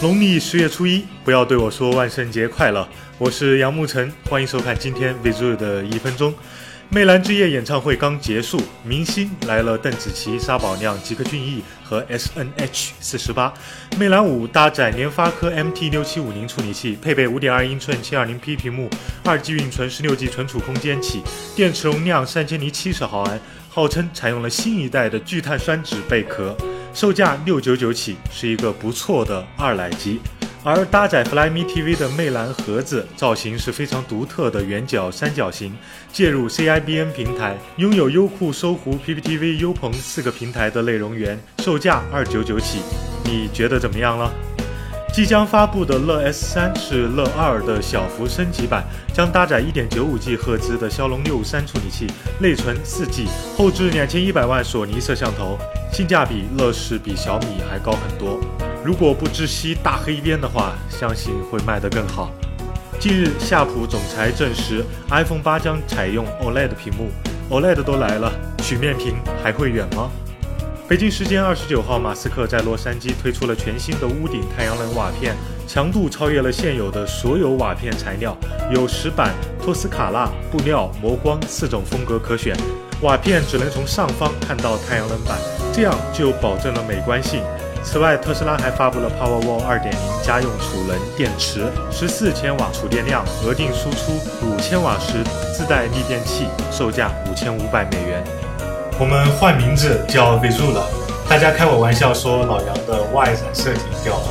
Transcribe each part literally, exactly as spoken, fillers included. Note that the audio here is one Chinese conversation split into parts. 农历十月初一，不要对我说万圣节快乐。我是杨慕晨，欢迎收看今天 Visual 的一分钟。魅蓝之夜演唱会刚结束，明星来了：邓紫棋、沙宝亮、吉克隽逸和 S N H 四十八。魅蓝五搭载联发科 M T 六七五零 处理器，配备 五点二英寸 七二零 P 屏幕， 二 G 运存， 十六 G 存储空间起，电池容量三千零七十毫安，号称采用了新一代的聚碳酸酯贝壳，售价六九九起，是一个不错的二奶机。而搭载 Flyme T V 的魅蓝盒子造型是非常独特的圆角三角形，介入 C I B N 平台，拥有优酷、搜狐、P P T V、优朋四个平台的内容源，售价二九九起，你觉得怎么样了？即将发布的乐 S 三 是乐二的小幅升级版，将搭载 一点九五 G 赫兹的骁龙六五三处理器，内存 四 G， 后置两千一百万索尼摄像头，性价比乐视比小米还高很多。如果不知悉大黑边的话，相信会卖得更好。近日，夏普总裁证实 iPhone 八将采用 O L E D 屏幕。 O L E D 都来了，曲面屏还会远吗？北京时间二十九号，马斯克在洛杉矶推出了全新的屋顶太阳能瓦片，强度超越了现有的所有瓦片材料，有石板、托斯卡纳、布料、磨光四种风格可选。瓦片只能从上方看到太阳能板，这样就保证了美观性。此外，特斯拉还发布了 Powerwall 二点零 家用储能电池，十四千瓦储电量，额定输出五千瓦时自带逆变器，售价五千五百美元。我们换名字叫 Visual 了，大家开我玩笑说老杨的 Y 染色体掉了，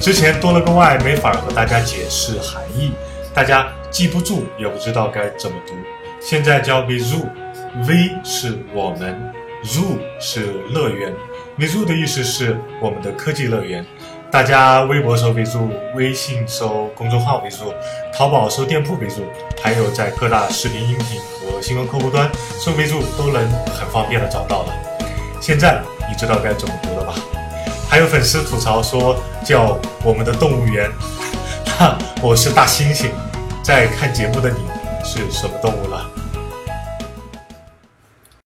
之前多了个 Y 没法和大家解释含义，大家记不住也不知道该怎么读，现在叫 Visual， V 是我们， Zoo 是乐园，Visual 的意思是我们的科技乐园。大家微博搜 Visual， 微信搜公众号 Visual， 淘宝搜店铺 Visual， 还有在各大视频、音频和新闻客户端搜 Visual 都能很方便的找到了。现在你知道该怎么读了吧？还有粉丝吐槽说叫我们的动物园，哈，我是大猩猩，在看节目的你是什么动物了？